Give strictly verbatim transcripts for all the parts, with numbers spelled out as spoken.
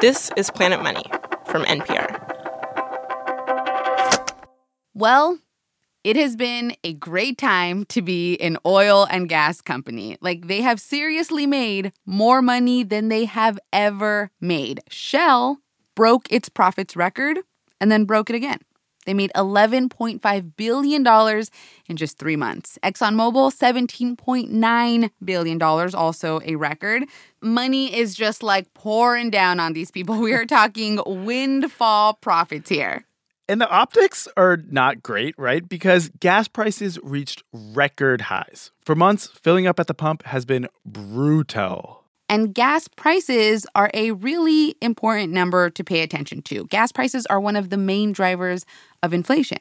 This is Planet Money from N P R. Well, it has been a great time to be an oil and gas company. Like, they have seriously made more money than they have ever made. Shell broke its profits record and then broke it again. They made eleven point five billion dollars in just three months. ExxonMobil, seventeen point nine billion dollars, also a record. Money is just like pouring down on these people. We are talking windfall profits here. And the optics are not great, right? Because gas prices reached record highs. For months, filling up at the pump has been brutal. And gas prices are a really important number to pay attention to. Gas prices are one of the main drivers of inflation.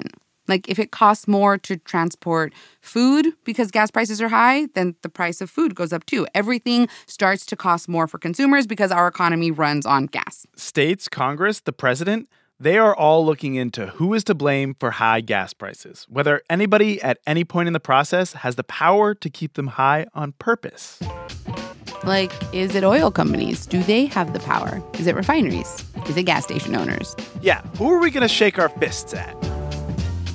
Like, if it costs more to transport food because gas prices are high, then the price of food goes up too. Everything starts to cost more for consumers because our economy runs on gas. States, Congress, the president, they are all looking into who is to blame for high gas prices, whether anybody at any point in the process has the power to keep them high on purpose. Like, is it oil companies? Do they have the power? Is it refineries? Is it gas station owners? Yeah, who are we going to shake our fists at?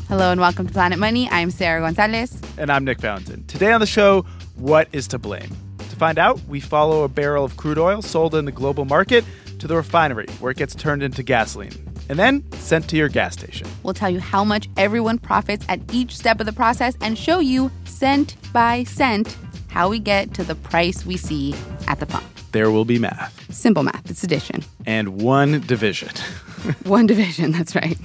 Hello and welcome to Planet Money. I'm Sarah Gonzalez. And I'm Nick Fountain. Today on the show, what is to blame? To find out, we follow a barrel of crude oil sold in the global market to the refinery, where it gets turned into gasoline and then sent to your gas station. We'll tell you how much everyone profits at each step of the process and show you cent by cent how we get to the price we see at the pump. There will be math. Simple math. It's addition. And one division. One division, that's right.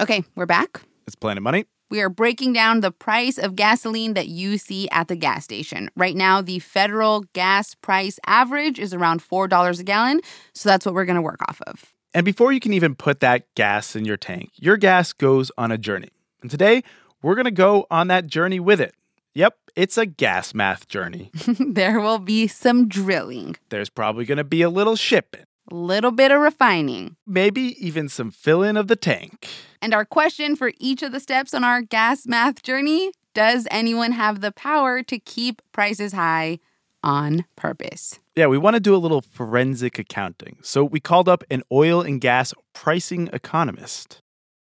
Okay, we're back. It's Planet Money. We are breaking down the price of gasoline that you see at the gas station. Right now, the federal gas price average is around four dollars a gallon, so that's what we're going to work off of. And before you can even put that gas in your tank, your gas goes on a journey. And today, we're going to go on that journey with it. Yep, it's a gas math journey. There will be some drilling. There's probably going to be a little shipping. A little bit of refining. Maybe even some fill-in of the tank. And our question for each of the steps on our gas math journey, does anyone have the power to keep prices high on purpose? Yeah, we want to do a little forensic accounting. So we called up an oil and gas pricing economist.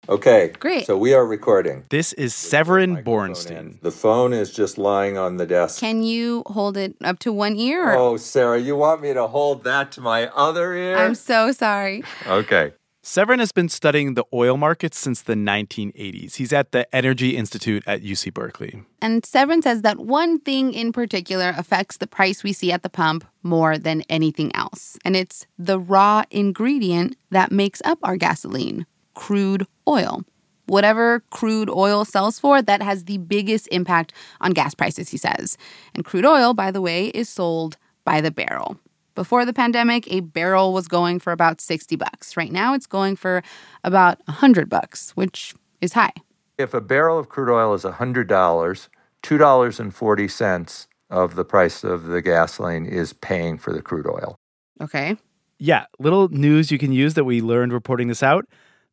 Okay. Great. So we are recording. This is Severin Borenstein. The phone is just lying on the desk. Can you hold it up to one ear? Or? Oh, Sarah, you want me to hold that to my other ear? I'm so sorry. Okay. Severin has been studying the oil markets since the nineteen eighties. He's at the Energy Institute at U C Berkeley. And Severin says that one thing in particular affects the price we see at the pump more than anything else. And it's the raw ingredient that makes up our gasoline, crude oil. Whatever crude oil sells for, that has the biggest impact on gas prices, he says. And crude oil, by the way, is sold by the barrel. Before the pandemic, a barrel was going for about sixty bucks. Right now, it's going for about one hundred bucks, which is high. If a barrel of crude oil is one hundred dollars, two dollars and forty cents of the price of the gasoline is paying for the crude oil. Okay. Yeah, little news you can use that we learned reporting this out.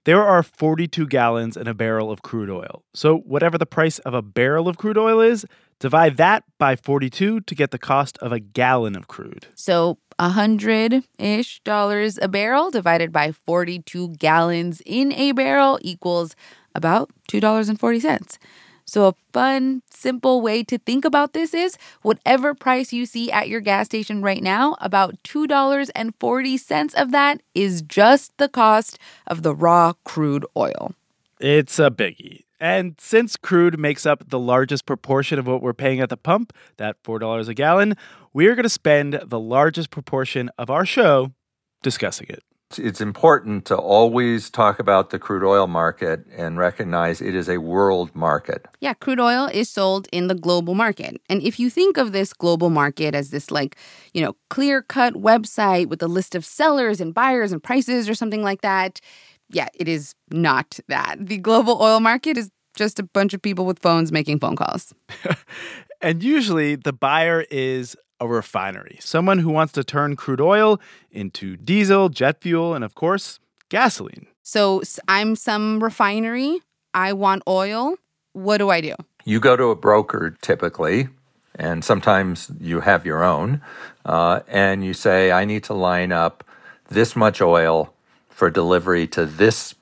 There are forty-two gallons in a barrel of crude oil. So whatever the price of a barrel of crude oil is, divide that by forty-two to get the cost of a gallon of crude. So one hundred-ish dollars a barrel divided by forty-two gallons in a barrel equals about two dollars and forty cents. So a fun, simple way to think about this is whatever price you see at your gas station right now, about two dollars and forty cents of that is just the cost of the raw crude oil. It's a biggie. And since crude makes up the largest proportion of what we're paying at the pump, that four dollars a gallon, we are going to spend the largest proportion of our show discussing it. It's important to always talk about the crude oil market and recognize it is a world market. Yeah, crude oil is sold in the global market. And if you think of this global market as this, like, you know, clear-cut website with a list of sellers and buyers and prices or something like that, yeah, it is not that. The global oil market is just a bunch of people with phones making phone calls. And usually the buyer is a refinery, someone who wants to turn crude oil into diesel, jet fuel, and of course, gasoline. So I'm some refinery. I want oil. What do I do? You go to a broker typically, and sometimes you have your own, uh, and you say, I need to line up this much oil for delivery to this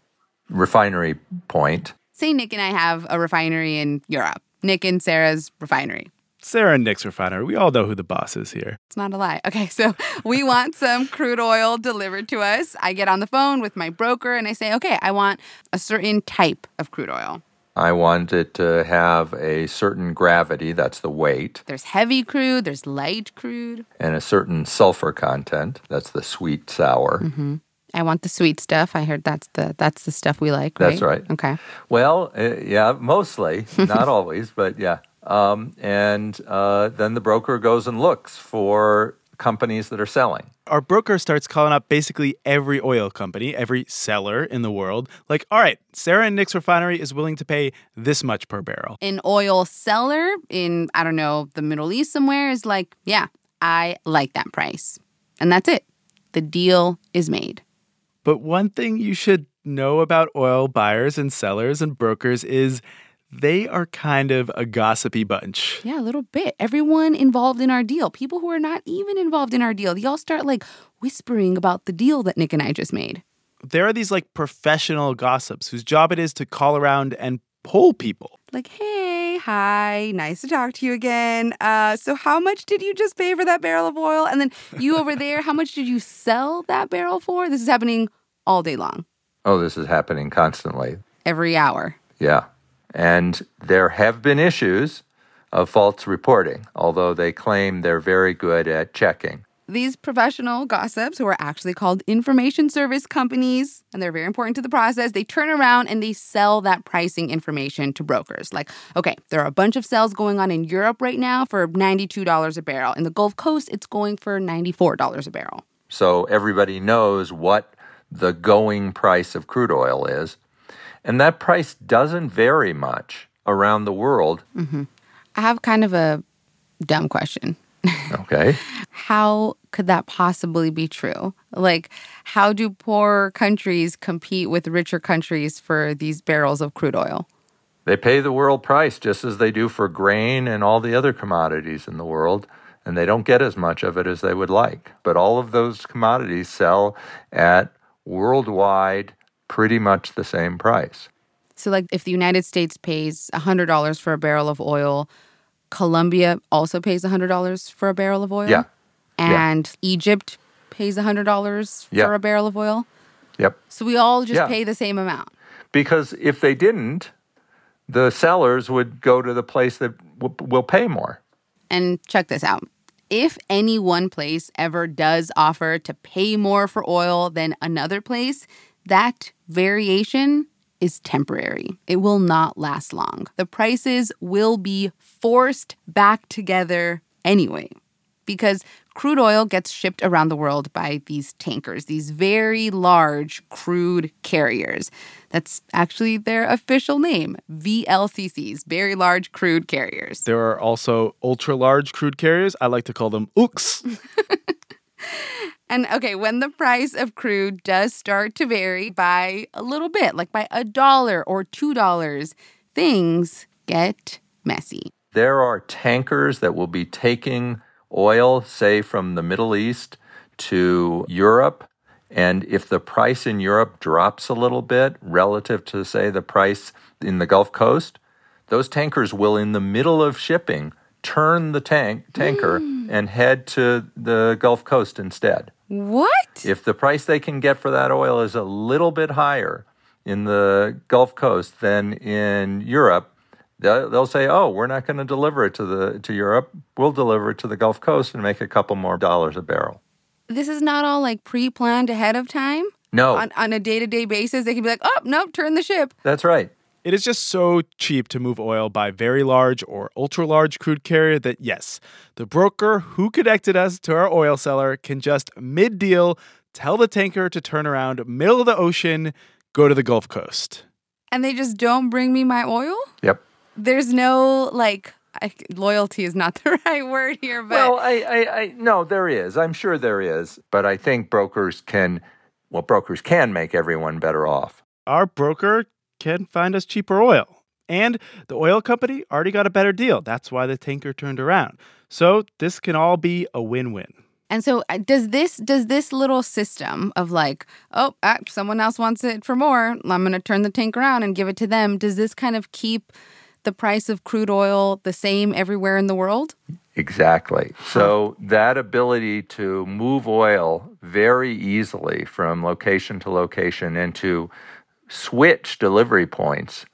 refinery point. Say Nick and I have a refinery in Europe. Nick and Sarah's refinery. Sarah and Nick's refinery. We all know who the boss is here. It's not a lie. Okay, so we want some crude oil delivered to us. I get on the phone with my broker and I say, okay, I want a certain type of crude oil. I want it to have a certain gravity. That's the weight. There's heavy crude. There's light crude. And a certain sulfur content. That's the sweet sour. Mm-hmm. I want the sweet stuff. I heard that's the that's the stuff we like, right? That's right. Okay. Well, uh, yeah, mostly. Not always, but yeah. Um, and uh, then the broker goes and looks for companies that are selling. Our broker starts calling up basically every oil company, every seller in the world. Like, all right, Sarah and Nick's refinery is willing to pay this much per barrel. An oil seller in, I don't know, the Middle East somewhere is like, yeah, I like that price. And that's it. The deal is made. But one thing you should know about oil buyers and sellers and brokers is they are kind of a gossipy bunch. Yeah, a little bit. Everyone involved in our deal, people who are not even involved in our deal, they all start like whispering about the deal that Nick and I just made. There are these like professional gossips whose job it is to call around and poll people. Like, hey, hi, nice to talk to you again. Uh, so how much did you just pay for that barrel of oil? And then you over there, how much did you sell that barrel for? This is happening all day long. Oh, this is happening constantly. Every hour. Yeah. And there have been issues of false reporting, although they claim they're very good at checking. These professional gossips, who are actually called information service companies, and they're very important to the process, they turn around and they sell that pricing information to brokers. Like, okay, there are a bunch of sales going on in Europe right now for ninety-two dollars a barrel. In the Gulf Coast, it's going for ninety-four dollars a barrel. So everybody knows what the going price of crude oil is. And that price doesn't vary much around the world. Mm-hmm. I have kind of a dumb question. Okay. How could that possibly be true? Like, how do poor countries compete with richer countries for these barrels of crude oil? They pay the world price just as they do for grain and all the other commodities in the world, and they don't get as much of it as they would like. But all of those commodities sell at worldwide pretty much the same price. So like if the United States pays one hundred dollars for a barrel of oil, Colombia also pays one hundred dollars for a barrel of oil? Yeah. And yeah. Egypt pays one hundred dollars yep. for a barrel of oil? Yep. So we all just yeah. pay the same amount? Because if they didn't, the sellers would go to the place that w- will pay more. And check this out. If any one place ever does offer to pay more for oil than another place, that variation is temporary. It will not last long. The prices will be forced back together anyway, because crude oil gets shipped around the world by these tankers, these very large crude carriers. That's actually their official name, V L C Cs, very large crude carriers. There are also ultra-large crude carriers. I like to call them U X C. And okay, when the price of crude does start to vary by a little bit, like by a dollar or two dollars, things get messy. There are tankers that will be taking oil, say, from the Middle East to Europe. And if the price in Europe drops a little bit relative to, say, the price in the Gulf Coast, those tankers will, in the middle of shipping, turn the tank tanker mm. and head to the Gulf Coast instead. What? If the price they can get for that oil is a little bit higher in the Gulf Coast than in Europe, they'll, they'll say, oh, we're not going to deliver it to the to Europe. We'll deliver it to the Gulf Coast and make a couple more dollars a barrel. This is not all like pre-planned ahead of time? No. On, on a day-to-day basis, they can be like, oh, nope, turn the ship. That's right. It is just so cheap to move oil by very large or ultra-large crude carrier that, yes, the broker who connected us to our oil seller can just mid-deal tell the tanker to turn around, middle of the ocean, go to the Gulf Coast. And they just don't bring me my oil? Yep. There's no, like, I, loyalty is not the right word here, but... Well, I, I, I, no, there is. I'm sure there is. But I think brokers can, well, brokers can make everyone better off. Our broker can find us cheaper oil. And the oil company already got a better deal. That's why the tanker turned around. So this can all be a win-win. And so does this does this little system of like, oh, ah, someone else wants it for more, I'm going to turn the tank around and give it to them, does this kind of keep the price of crude oil the same everywhere in the world? Exactly. So that ability to move oil very easily from location to location and to switch delivery points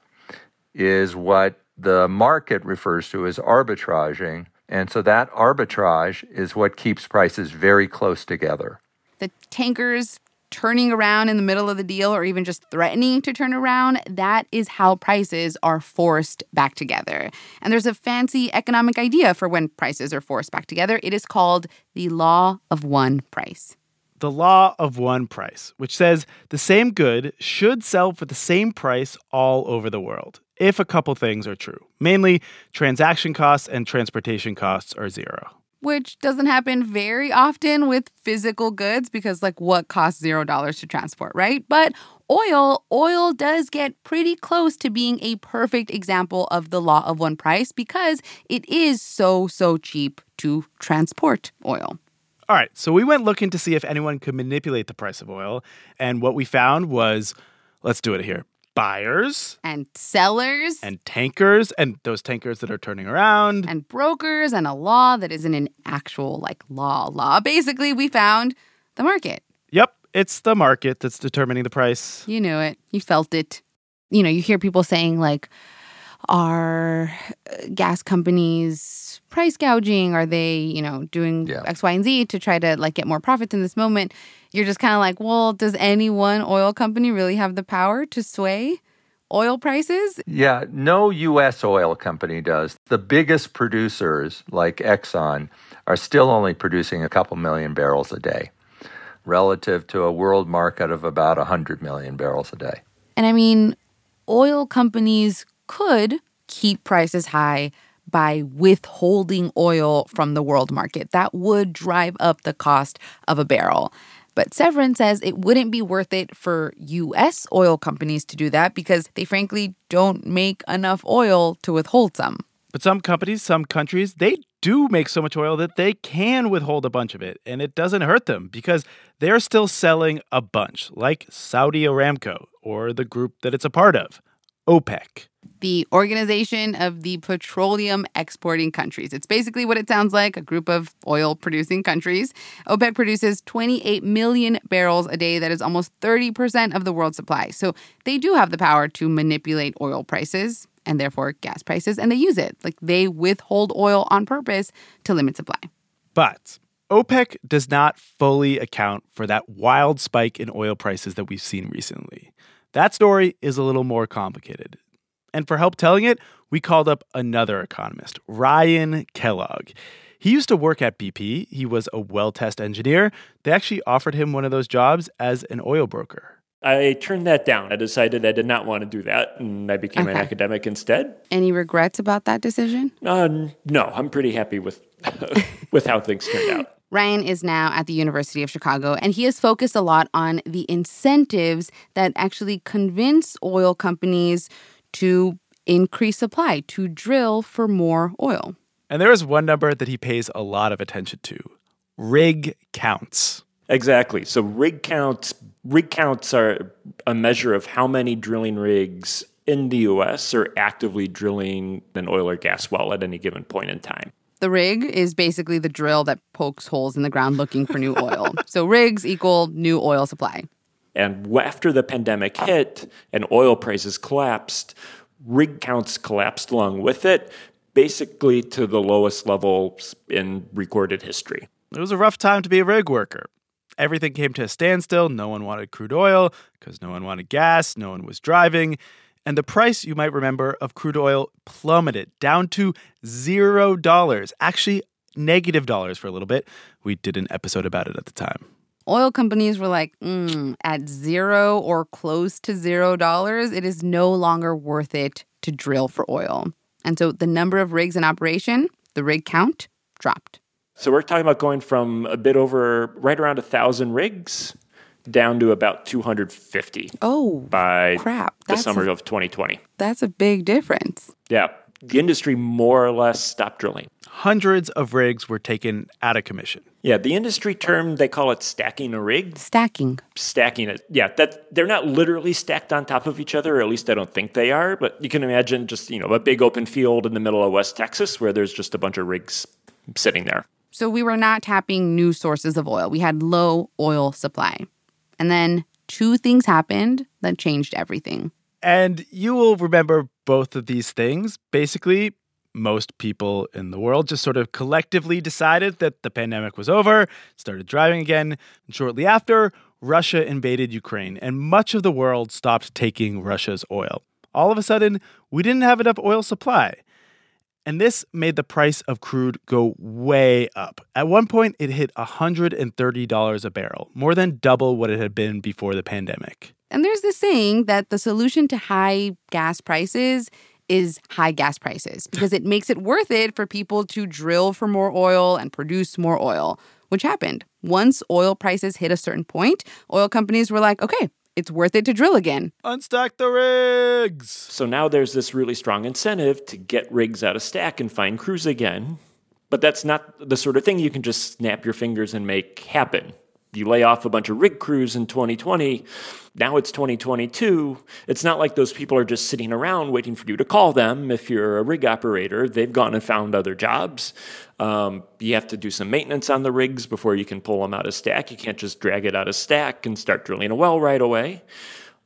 is what the market refers to as arbitraging. And so that arbitrage is what keeps prices very close together. The tankers turning around in the middle of the deal or even just threatening to turn around, that is how prices are forced back together. And there's a fancy economic idea for when prices are forced back together. It is called the law of one price. The law of one price, which says the same good should sell for the same price all over the world, if a couple things are true. Mainly, transaction costs and transportation costs are zero. Which doesn't happen very often with physical goods because, like, what costs zero dollars to transport, right? But oil, oil does get pretty close to being a perfect example of the law of one price because it is so, so cheap to transport oil. All right, so we went looking to see if anyone could manipulate the price of oil. And what we found was, let's do it here. Buyers. And sellers. And tankers. And those tankers that are turning around. And brokers and a law that isn't an actual, like, law law. Basically, we found the market. Yep. It's the market that's determining the price. You knew it. You felt it. You know, you hear people saying, like, are gas companies price gouging? Are they, you know, doing yeah. X, Y, and Z to try to, like, get more profits in this moment? You're just kind of like, well, does any one oil company really have the power to sway oil prices? Yeah, no U S oil company does. The biggest producers, like Exxon, are still only producing a couple million barrels a day relative to a world market of about one hundred million barrels a day. And I mean, oil companies could keep prices high by withholding oil from the world market. That would drive up the cost of a barrel. But Severin says it wouldn't be worth it for U S oil companies to do that because they frankly don't make enough oil to withhold some. But some companies, some countries, they do make so much oil that they can withhold a bunch of it. And it doesn't hurt them because they're still selling a bunch, like Saudi Aramco or the group that it's a part of, OPEC. The Organization of the Petroleum Exporting Countries. It's basically what it sounds like, a group of oil-producing countries. OPEC produces twenty-eight million barrels a day. That is almost thirty percent of the world's supply. So they do have the power to manipulate oil prices and therefore gas prices, and they use it. Like, they withhold oil on purpose to limit supply. But OPEC does not fully account for that wild spike in oil prices that we've seen recently. That story is a little more complicated. And for help telling it, we called up another economist, Ryan Kellogg. He used to work at B P. He was a well test engineer. They actually offered him one of those jobs as an oil broker. I turned that down. I decided I did not want to do that, and I became okay. an academic instead. Any regrets about that decision? Uh, no, I'm pretty happy with with how things turned out. Ryan is now at the University of Chicago, and he has focused a lot on the incentives that actually convince oil companies to increase supply, to drill for more oil. And there is one number that he pays a lot of attention to, rig counts. Exactly. So rig counts, rig counts are a measure of how many drilling rigs in the U S are actively drilling an oil or gas well at any given point in time. The rig is basically the drill that pokes holes in the ground looking for new oil. So rigs equal new oil supply. And after the pandemic hit and oil prices collapsed, rig counts collapsed along with it, basically to the lowest level in recorded history. It was a rough time to be a rig worker. Everything came to a standstill. No one wanted crude oil because no one wanted gas. No one was driving. And the price, you might remember, of crude oil plummeted down to zero dollars. Actually, negative dollars for a little bit. We did an episode about it at the time. Oil companies were like, mm, at zero or close to zero dollars, it is no longer worth it to drill for oil. And so the number of rigs in operation, the rig count, dropped. So we're talking about going from a bit over, right around a thousand rigs down to about two hundred fifty. Oh, by crap. the that's summer a, of twenty twenty. That's a big difference. Yeah. The industry more or less stopped drilling. Hundreds of rigs were taken out of commission. Yeah, the industry term, they call it stacking a rig. Stacking. Stacking it. Yeah, that they're not literally stacked on top of each other, or at least I don't think they are. But you can imagine just, you know, a big open field in the middle of West Texas where there's just a bunch of rigs sitting there. So we were not tapping new sources of oil. We had low oil supply. And then two things happened that changed everything. And you will remember both of these things. Basically, most people in the world just sort of collectively decided that the pandemic was over, started driving again. And shortly after, Russia invaded Ukraine, and much of the world stopped taking Russia's oil. All of a sudden, we didn't have enough oil supply. And this made the price of crude go way up. At one point, it hit one hundred thirty dollars a barrel, more than double what it had been before the pandemic. And there's this saying that the solution to high gas prices is high gas prices, because it makes it worth it for people to drill for more oil and produce more oil, which happened. Once oil prices hit a certain point, oil companies were like, okay, it's worth it to drill again. Unstack the rigs. So now there's this really strong incentive to get rigs out of stack and find crews again. But that's not the sort of thing you can just snap your fingers and make happen. You lay off a bunch of rig crews in twenty twenty. Now it's twenty twenty-two. It's not like those people are just sitting around waiting for you to call them. If you're a rig operator, they've gone and found other jobs. Um, you have to do some maintenance on the rigs before you can pull them out of stack. You can't just drag it out of stack and start drilling a well right away.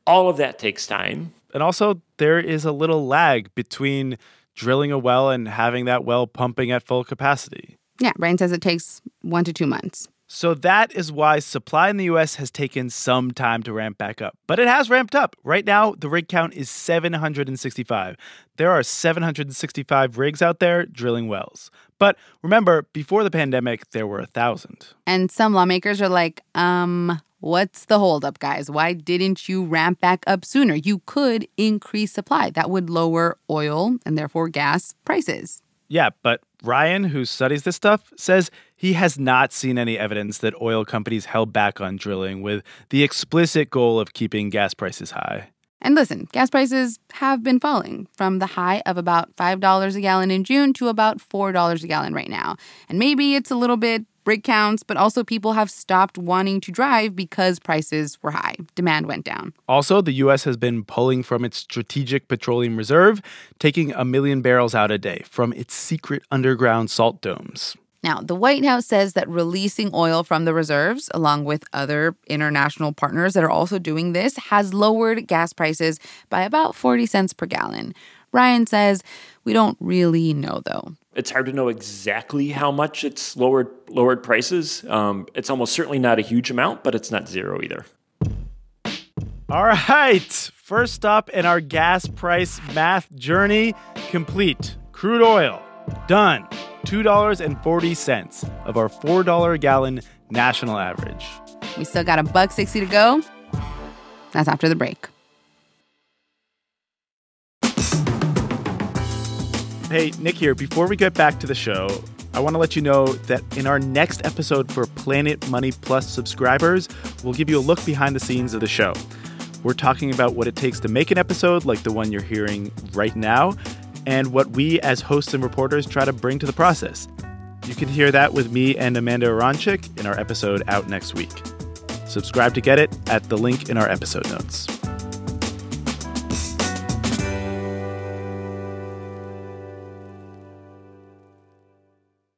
All of that takes time. And also, there is a little lag between drilling a well and having that well pumping at full capacity. Yeah, Ryan says it takes one to two months. So that is why supply in the U S has taken some time to ramp back up. But it has ramped up. Right now, the rig count is seven hundred sixty-five. There are seven hundred sixty-five rigs out there drilling wells. But remember, before the pandemic, there were one thousand. And some lawmakers are like, um, what's the holdup, guys? Why didn't you ramp back up sooner? You could increase supply. That would lower oil and therefore gas prices. Yeah, but Ryan, who studies this stuff, says he has not seen any evidence that oil companies held back on drilling with the explicit goal of keeping gas prices high. And listen, gas prices have been falling from the high of about five dollars a gallon in June to about four dollars a gallon right now. And maybe it's a little bit rig counts, but also people have stopped wanting to drive because prices were high. Demand went down. Also, the U S has been pulling from its strategic petroleum reserve, taking a million barrels out a day from its secret underground salt domes. Now, the White House says that releasing oil from the reserves, along with other international partners that are also doing this, has lowered gas prices by about forty cents per gallon. Ryan says, we don't really know, though. It's hard to know exactly how much it's lowered lowered prices. Um, it's almost certainly not a huge amount, but it's not zero either. All right. First stop in our gas price math journey, complete. Crude oil, done. two dollars and forty cents of our four dollars a gallon national average. We still got a buck sixty to go. That's after the break. Hey, Nick here. Before we get back to the show, I want to let you know that in our next episode for Planet Money Plus subscribers, we'll give you a look behind the scenes of the show. We're talking about what it takes to make an episode like the one you're hearing right now, and what we as hosts and reporters try to bring to the process. You can hear that with me and Amanda Aronchik in our episode out next week. Subscribe to get it at the link in our episode notes.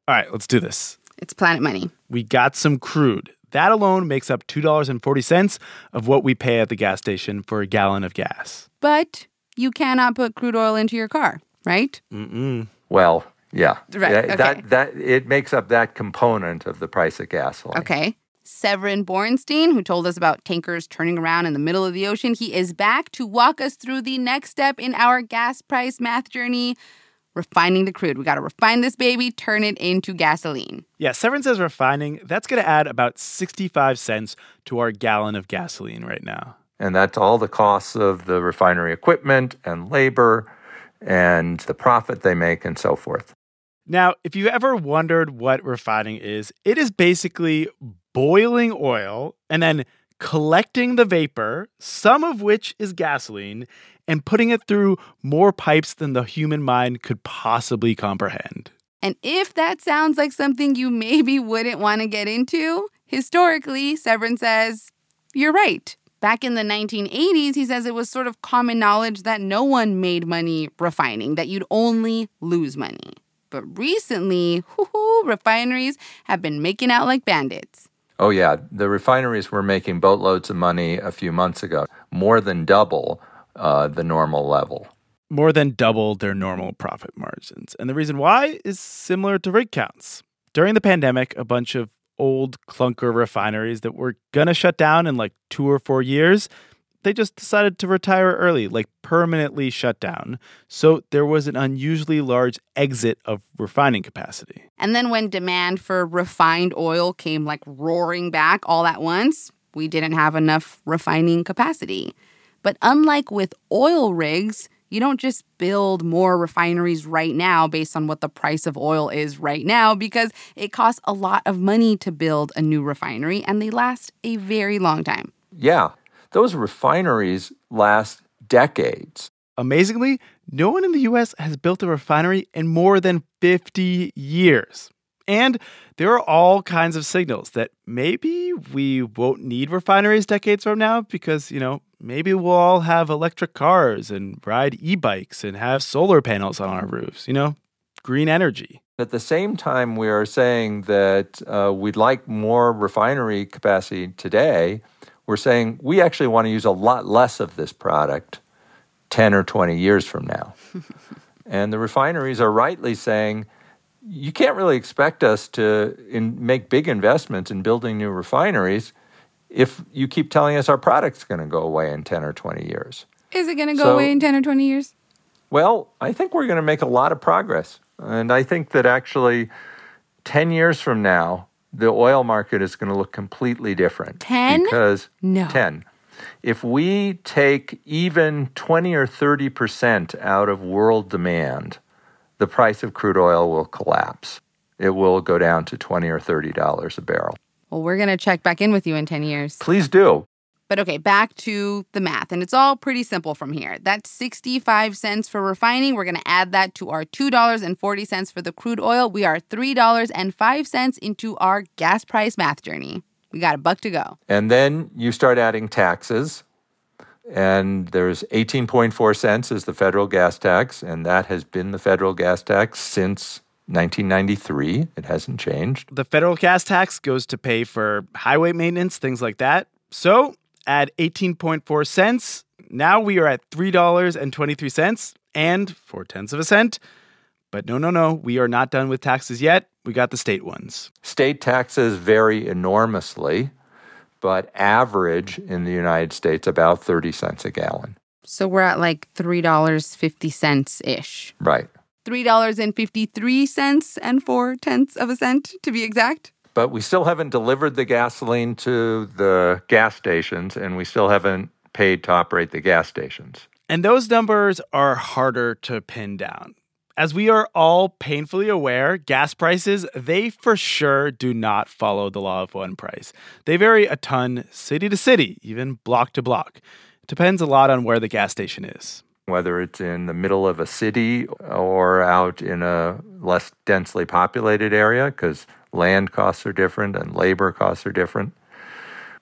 All right, let's do this. It's Planet Money. We got some crude. That alone makes up two dollars and forty cents of what we pay at the gas station for a gallon of gas. But you cannot put crude oil into your car, right? Mm-mm. Well, yeah. Right, okay. That, that, it makes up that component of the price of gasoline. Okay. Severin Borenstein, who told us about tankers turning around in the middle of the ocean, he is back to walk us through the next step in our gas price math journey. Refining the crude. We got to refine this baby, turn it into gasoline. Yeah, Severin says refining, that's going to add about sixty-five cents to our gallon of gasoline right now. And that's all the costs of the refinery equipment and labor and the profit they make and so forth. Now, if you ever wondered what refining is, it is basically boiling oil and then collecting the vapor, some of which is gasoline, and putting it through more pipes than the human mind could possibly comprehend. And if that sounds like something you maybe wouldn't want to get into, historically, Severin says, you're right. Back in the nineteen eighties, he says it was sort of common knowledge that no one made money refining, that you'd only lose money. But recently, whoo-hoo, refineries have been making out like bandits. Oh, yeah. The refineries were making boatloads of money a few months ago, more than double uh, the normal level. More than double their normal profit margins. And the reason why is similar to rig counts. During the pandemic, a bunch of old clunker refineries that were going to shut down in like two or four years, they just decided to retire early, like permanently shut down. So there was an unusually large exit of refining capacity. And then when demand for refined oil came like roaring back all at once, we didn't have enough refining capacity. But unlike with oil rigs, you don't just build more refineries right now based on what the price of oil is right now, because it costs a lot of money to build a new refinery, and they last a very long time. Yeah, those refineries last decades. Amazingly, no one in the U S has built a refinery in more than fifty years. And there are all kinds of signals that maybe we won't need refineries decades from now because, you know, maybe we'll all have electric cars and ride e-bikes and have solar panels on our roofs, you know, green energy. At the same time, we are saying that uh, we'd like more refinery capacity today. We're saying we actually want to use a lot less of this product ten or twenty years from now. And the refineries are rightly saying, you can't really expect us to in, make big investments in building new refineries if you keep telling us our product's going to go away in ten or twenty years. Is it going to go so, away in ten or twenty years? Well, I think we're going to make a lot of progress. And I think that actually ten years from now, the oil market is going to look completely different. ten? Because no. ten. If we take even twenty or thirty percent out of world demand, the price of crude oil will collapse. It will go down to twenty or thirty dollars a barrel. Well, we're going to check back in with you in ten years. Please do. But okay, back to the math. And it's all pretty simple from here. That's sixty-five cents for refining. We're going to add that to our two dollars and forty cents for the crude oil. We are three dollars and five cents into our gas price math journey. We got a buck to go. And then you start adding taxes. And there's eighteen point four cents is the federal gas tax. And that has been the federal gas tax since nineteen ninety-three. It hasn't changed. The federal gas tax goes to pay for highway maintenance, things like that. So add eighteen point four cents. Now we are at three dollars and twenty-three cents and four tenths of a cent. But no, no, no, we are not done with taxes yet. We got the state ones. State taxes vary enormously, but average in the United States about thirty cents a gallon. So we're at like three dollars and fifty cents-ish. Right. three dollars and fifty-three cents and four tenths of a cent, to be exact. But we still haven't delivered the gasoline to the gas stations, and we still haven't paid to operate the gas stations. And those numbers are harder to pin down. As we are all painfully aware, gas prices, they for sure do not follow the law of one price. They vary a ton city to city, even block to block. It depends a lot on where the gas station is. Whether it's in the middle of a city or out in a less densely populated area, because land costs are different and labor costs are different.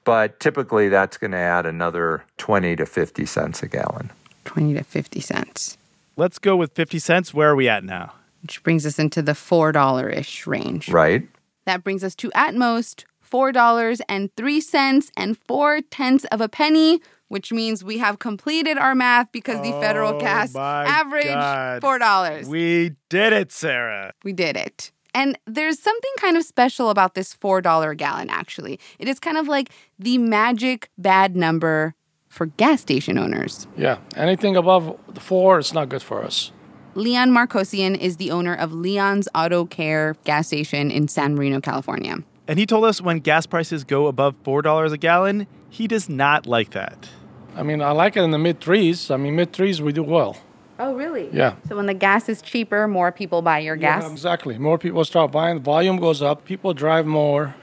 But typically that's going to add another twenty to fifty cents a gallon. twenty to fifty cents. Let's go with fifty cents. Where are we at now? Which brings us into the four dollars-ish range. Right. That brings us to, at most, four dollars and three cents and four tenths of a penny, which means we have completed our math because the oh federal gas averaged God. four dollars. We did it, Sarah. We did it. And there's something kind of special about this four dollars a gallon, actually. It is kind of like the magic bad number for gas station owners. Yeah, anything above four is not good for us. Leon Marcosian is the owner of Leon's Auto Care Gas Station in San Marino, California. And he told us when gas prices go above four dollars a gallon, he does not like that. I mean, I like it in the mid-threes. I mean, mid-threes, we do well. Oh, really? Yeah. So when the gas is cheaper, more people buy your gas? Yeah, exactly. More people start buying. Volume goes up. People drive more.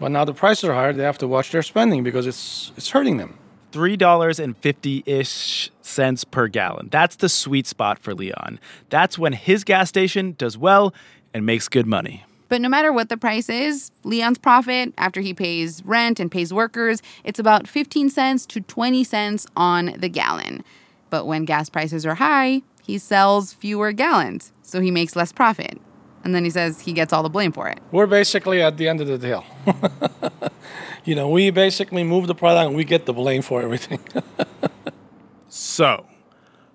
But now the prices are higher. They have to watch their spending because it's it's hurting them. three dollars and fifty-ish cents per gallon. That's the sweet spot for Leon. That's when his gas station does well and makes good money. But no matter what the price is, Leon's profit, after he pays rent and pays workers, it's about fifteen cents to twenty cents on the gallon. But when gas prices are high, he sells fewer gallons, so he makes less profit. And then he says he gets all the blame for it. We're basically at the end of the deal. You know, we basically move the product and we get the blame for everything. So,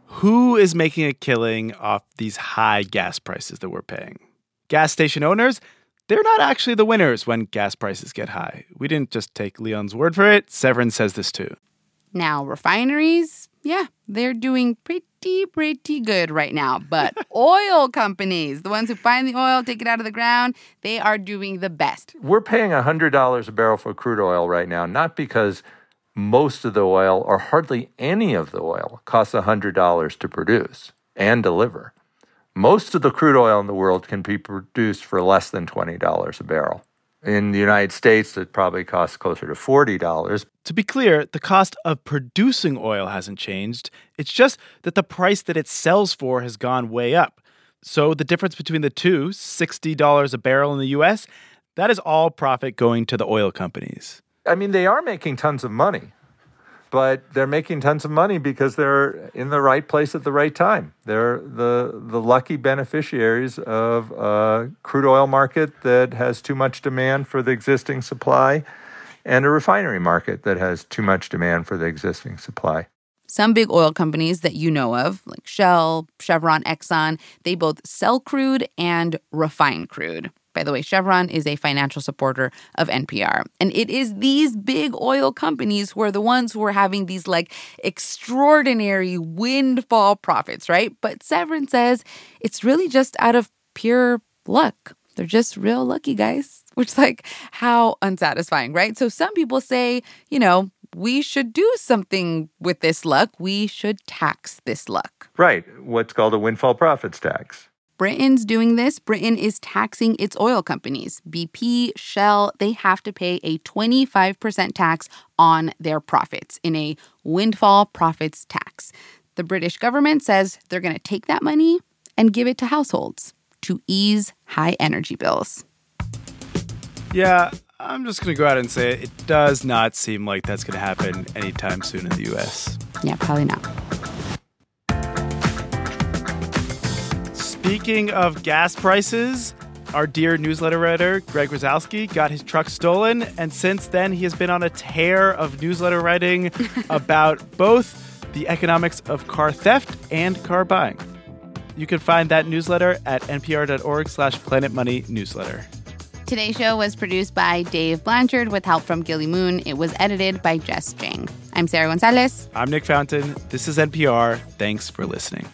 who is making a killing off these high gas prices that we're paying? Gas station owners, they're not actually the winners when gas prices get high. We didn't just take Leon's word for it. Severin says this too. Now, refineries, yeah, they're doing pretty, pretty good right now. But oil companies, the ones who find the oil, take it out of the ground, they are doing the best. We're paying one hundred dollars a barrel for crude oil right now, not because most of the oil or hardly any of the oil costs one hundred dollars to produce and deliver. Most of the crude oil in the world can be produced for less than twenty dollars a barrel. In the United States, it probably costs closer to forty dollars. To be clear, the cost of producing oil hasn't changed. It's just that the price that it sells for has gone way up. So the difference between the two, sixty dollars a barrel in the U S, that is all profit going to the oil companies. I mean, they are making tons of money. But they're making tons of money because they're in the right place at the right time. They're the the lucky beneficiaries of a crude oil market that has too much demand for the existing supply and a refinery market that has too much demand for the existing supply. Some big oil companies that you know of, like Shell, Chevron, Exxon, they both sell crude and refine crude. By the way, Chevron is a financial supporter of N P R. And it is these big oil companies who are the ones who are having these, like, extraordinary windfall profits, right? But Severin says it's really just out of pure luck. They're just real lucky guys, which is, like, how unsatisfying, right? So some people say, you know, we should do something with this luck. We should tax this luck. Right. What's called a windfall profits tax. Britain's doing this. Britain is taxing its oil companies. B P, Shell, they have to pay a twenty-five percent tax on their profits in a windfall profits tax. The British government says they're going to take that money and give it to households to ease high energy bills. Yeah, I'm just going to go out and say it, it does not seem like that's going to happen anytime soon in the U S. Yeah, probably not. Speaking of gas prices, our dear newsletter writer, Greg Rosalski, got his truck stolen. And since then, he has been on a tear of newsletter writing about both the economics of car theft and car buying. You can find that newsletter at npr.org slash planetmoneynewsletter. Today's show was produced by Dave Blanchard with help from Gilly Moon. It was edited by Jess Jang. I'm Sarah Gonzalez. I'm Nick Fountain. This is N P R. Thanks for listening.